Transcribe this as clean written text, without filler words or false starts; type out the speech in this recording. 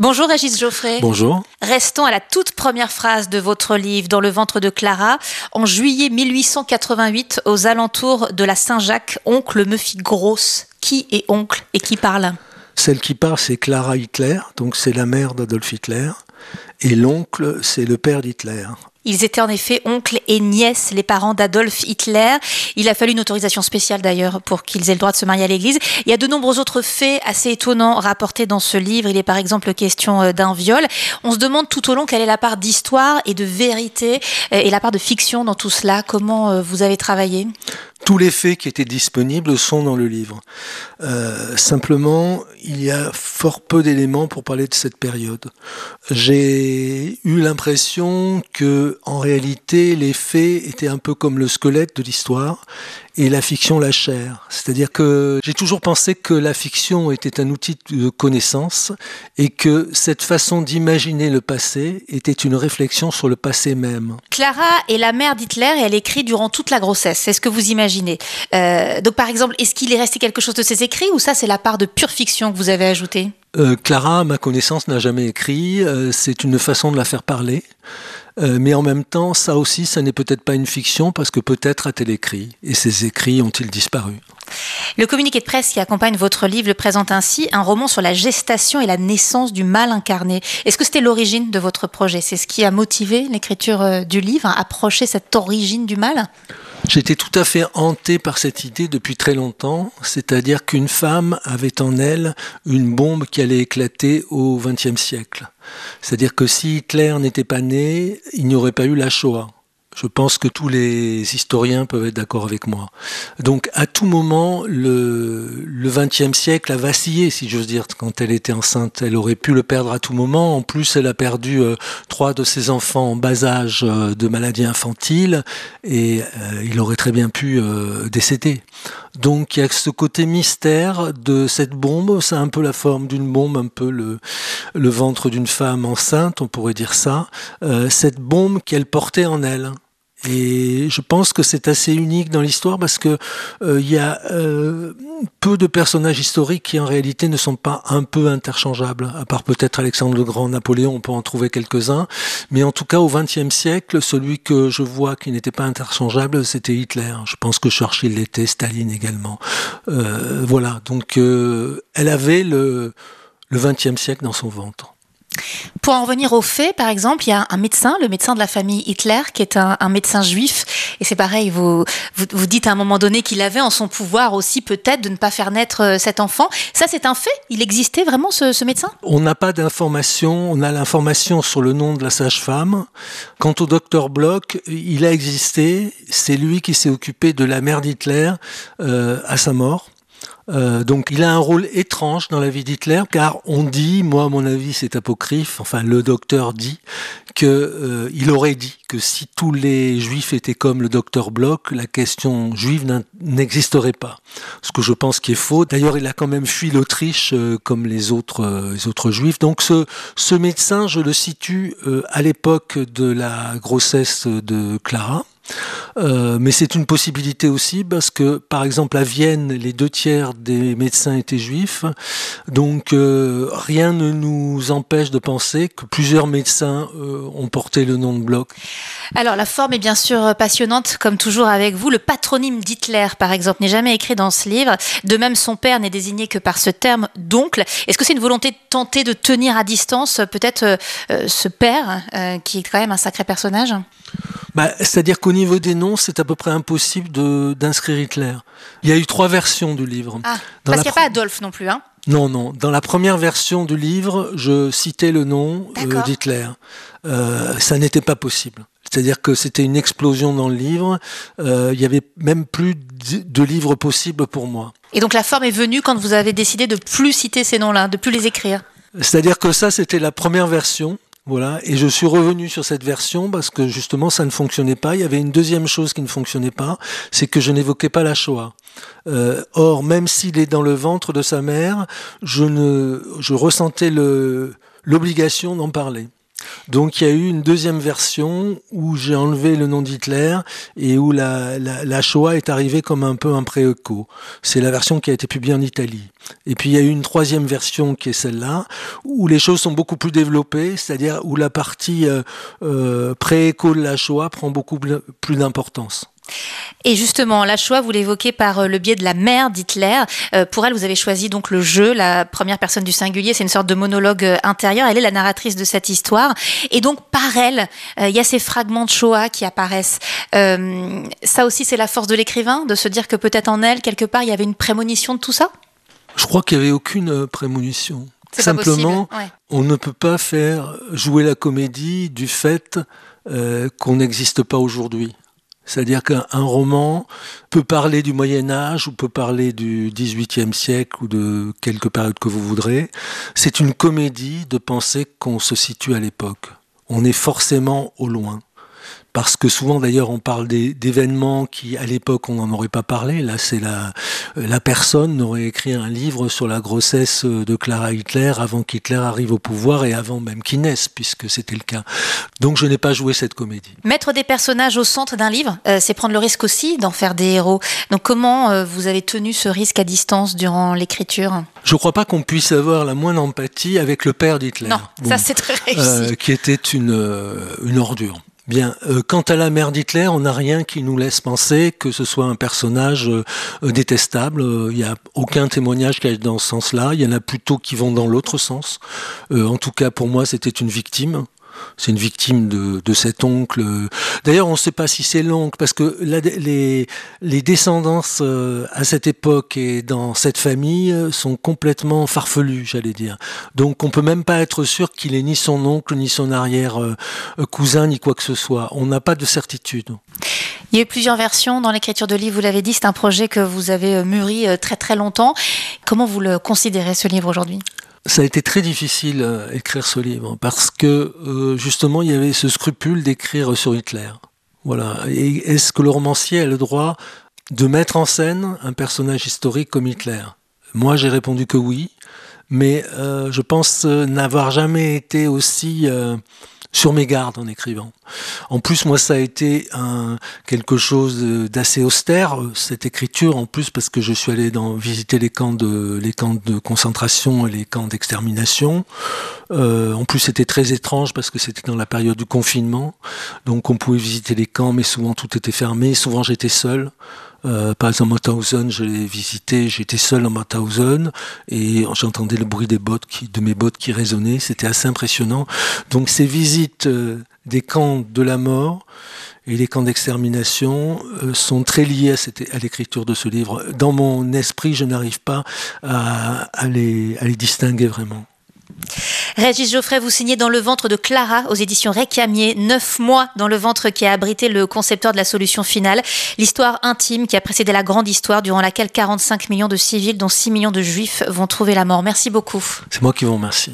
Bonjour Régis Jauffret. Bonjour. Restons à la toute première phrase de votre livre, Dans le ventre de Clara. En juillet 1888, aux alentours de la Saint-Jacques, oncle me fit grosse. Qui est oncle et qui parle? Celle qui parle, c'est Clara Hitler, donc c'est la mère d'Adolf Hitler. Et l'oncle, c'est le père d'Hitler. Ils étaient en effet oncle et nièce, les parents d'Adolf Hitler. Il a fallu une autorisation spéciale d'ailleurs pour qu'ils aient le droit de se marier à l'église. Il y a de nombreux autres faits assez étonnants rapportés dans ce livre. Il est par exemple question d'un viol. On se demande tout au long quelle est la part d'histoire et de vérité et la part de fiction dans tout cela. Comment vous avez travaillé ? Tous les faits qui étaient disponibles sont dans le livre. Simplement, il y a fort peu d'éléments pour parler de cette période. J'ai eu l'impression que en réalité, les faits étaient un peu comme le squelette de l'histoire et la fiction la chair. C'est-à-dire que j'ai toujours pensé que la fiction était un outil de connaissance et que cette façon d'imaginer le passé était une réflexion sur le passé même. Clara est la mère d'Hitler et elle écrit durant toute la grossesse. C'est ce que vous imaginez. Donc par exemple, est-ce qu'il est resté quelque chose de ses écrits ou ça c'est la part de pure fiction que vous avez ajoutée ? Clara, à ma connaissance, n'a jamais écrit. C'est une façon de la faire parler. Mais en même temps, ça aussi, ça n'est peut-être pas une fiction parce que peut-être a-t-elle écrit. Et ses écrits ont-ils disparu ? Le communiqué de presse qui accompagne votre livre le présente ainsi, un roman sur la gestation et la naissance du mal incarné. Est-ce que c'était l'origine de votre projet ? C'est ce qui a motivé l'écriture du livre, à approcher cette origine du mal ? J'étais tout à fait hanté par cette idée depuis très longtemps, c'est-à-dire qu'une femme avait en elle une bombe qui allait éclater au XXe siècle. C'est-à-dire que si Hitler n'était pas né, il n'y aurait pas eu la Shoah. Je pense que tous les historiens peuvent être d'accord avec moi. Donc à tout moment, le XXe siècle a vacillé, si j'ose dire, quand elle était enceinte. Elle aurait pu le perdre à tout moment. En plus, elle a perdu 3 de ses enfants en bas âge de maladie infantile et il aurait très bien pu décéder. Donc il y a ce côté mystère de cette bombe. Ça a un peu la forme d'une bombe, un peu le ventre d'une femme enceinte, on pourrait dire ça. Cette bombe qu'elle portait en elle. Et je pense que c'est assez unique dans l'histoire parce que y a peu de personnages historiques qui en réalité ne sont pas un peu interchangeables, à part peut-être Alexandre le Grand, Napoléon, on peut en trouver quelques-uns. Mais en tout cas, au XXe siècle, celui que je vois qui n'était pas interchangeable, c'était Hitler. Je pense que Churchill l'était, Staline également. Voilà, donc elle avait le XXe siècle dans son ventre. Pour en revenir aux faits, par exemple, il y a un médecin, le médecin de la famille Hitler, qui est un médecin juif. Et c'est pareil, vous dites à un moment donné qu'il avait en son pouvoir aussi peut-être de ne pas faire naître cet enfant. Ça, c'est un fait? Il existait vraiment ce médecin? On n'a pas d'informations. On a l'information sur le nom de la sage-femme. Quant au docteur Bloch, il a existé. C'est lui qui s'est occupé de la mère d'Hitler à sa mort. Donc il a un rôle étrange dans la vie d'Hitler car on dit, moi à mon avis c'est apocryphe, enfin le docteur dit qu'il aurait dit que si tous les juifs étaient comme le docteur Bloch, la question juive n'existerait pas. Ce que je pense qui est faux. D'ailleurs il a quand même fui l'Autriche comme les autres juifs. Donc ce médecin, je le situe à l'époque de la grossesse de Clara. Mais c'est une possibilité aussi parce que par exemple à Vienne les 2 tiers des médecins étaient juifs, donc rien ne nous empêche de penser que plusieurs médecins ont porté le nom de Bloch. Alors la forme est bien sûr passionnante comme toujours avec vous, le patronyme d'Hitler par exemple n'est jamais écrit dans ce livre, de même son père n'est désigné que par ce terme d'oncle. Est-ce que c'est une volonté de tenter de tenir à distance peut-être ce père qui est quand même un sacré personnage? Bah, c'est-à-dire qu'au niveau des noms, c'est à peu près impossible d'inscrire Hitler. Il y a eu 3 versions du livre. Ah, parce qu'il n'y a pas Adolphe non plus, hein ? Non, non. Dans la première version du livre, je citais le nom d'Hitler. Ça n'était pas possible. C'est-à-dire que c'était une explosion dans le livre. Il n'y avait même plus de livres possibles pour moi. Et donc la forme est venue quand vous avez décidé de ne plus citer ces noms-là, de ne plus les écrire ? C'est-à-dire que ça, c'était la première version. Voilà, et je suis revenu sur cette version parce que justement ça ne fonctionnait pas. Il y avait une deuxième chose qui ne fonctionnait pas, c'est que je n'évoquais pas la Shoah. Or, même s'il est dans le ventre de sa mère, je ressentais l'obligation d'en parler. Donc il y a eu une deuxième version où j'ai enlevé le nom d'Hitler et où la Shoah est arrivée comme un peu un pré-écho. C'est la version qui a été publiée en Italie. Et puis il y a eu une troisième version qui est celle-là, où les choses sont beaucoup plus développées, c'est-à-dire où la partie pré-écho de la Shoah prend beaucoup plus d'importance. Et justement, la Shoah, vous l'évoquez par le biais de la mère d'Hitler. Pour elle, vous avez choisi donc le je, la première personne du singulier. C'est une sorte de monologue intérieur. Elle est la narratrice de cette histoire. Et donc, par elle, il y a ces fragments de Shoah qui apparaissent. Ça aussi, c'est la force de l'écrivain, de se dire que peut-être en elle, quelque part, il y avait une prémonition de tout ça ? Je crois qu'il n'y avait aucune prémonition. Simplement, ouais. On ne peut pas faire jouer la comédie du fait qu'on n'existe pas aujourd'hui. C'est-à-dire qu'un roman peut parler du Moyen-Âge ou peut parler du XVIIIe siècle ou de quelque période que vous voudrez. C'est une comédie de penser qu'on se situe à l'époque. On est forcément au loin. Parce que souvent, d'ailleurs, on parle d'événements qui, à l'époque, on n'en aurait pas parlé. Là, c'est la personne n'aurait écrit un livre sur la grossesse de Clara Hitler avant qu'Hitler arrive au pouvoir et avant même qu'il naisse, puisque c'était le cas. Donc, je n'ai pas joué cette comédie. Mettre des personnages au centre d'un livre, c'est prendre le risque aussi d'en faire des héros. Donc, comment vous avez tenu ce risque à distance durant l'écriture ? Je ne crois pas qu'on puisse avoir la moindre empathie avec le père d'Hitler. Non, bon, ça, c'est très réussi. Qui était une ordure. Bien, quant à la mère d'Hitler, on n'a rien qui nous laisse penser que ce soit un personnage détestable. Il n'y a aucun témoignage qui aille dans ce sens-là. Il y en a plutôt qui vont dans l'autre sens. En tout cas, pour moi, c'était une victime. C'est une victime de cet oncle. D'ailleurs, on ne sait pas si c'est l'oncle, parce que les descendances à cette époque et dans cette famille sont complètement farfelues, j'allais dire. Donc, on ne peut même pas être sûr qu'il est ni son oncle, ni son arrière-cousin, ni quoi que ce soit. On n'a pas de certitude. Il y a eu plusieurs versions dans l'écriture de livres, vous l'avez dit, c'est un projet que vous avez mûri très très longtemps. Comment vous le considérez, ce livre, aujourd'hui ? Ça a été très difficile d'écrire ce livre parce que justement il y avait ce scrupule d'écrire sur Hitler. Voilà. Et est-ce que le romancier a le droit de mettre en scène un personnage historique comme Hitler ? Moi j'ai répondu que oui, mais je pense n'avoir jamais été aussi sur mes gardes en écrivant. En plus, moi, ça a été quelque chose d'assez austère, cette écriture, en plus, parce que je suis allé visiter les camps de concentration et les camps d'extermination. En plus, c'était très étrange, parce que c'était dans la période du confinement. Donc, on pouvait visiter les camps, mais souvent, tout était fermé. Souvent, j'étais seul. Par exemple, Mauthausen, je l'ai visité, j'étais seul en Mauthausen et j'entendais le bruit de mes bottes qui résonnaient, c'était assez impressionnant. Donc ces visites des camps de la mort et les camps d'extermination sont très liés à l'écriture de ce livre. Dans mon esprit, je n'arrive pas à les distinguer vraiment. Régis Jauffret, vous signez Dans le ventre de Clara aux éditions Recamier, 9 mois dans le ventre qui a abrité le concepteur de la solution finale, l'histoire intime qui a précédé la grande histoire durant laquelle 45 millions de civils dont 6 millions de juifs vont trouver la mort. Merci beaucoup. C'est moi qui vous remercie.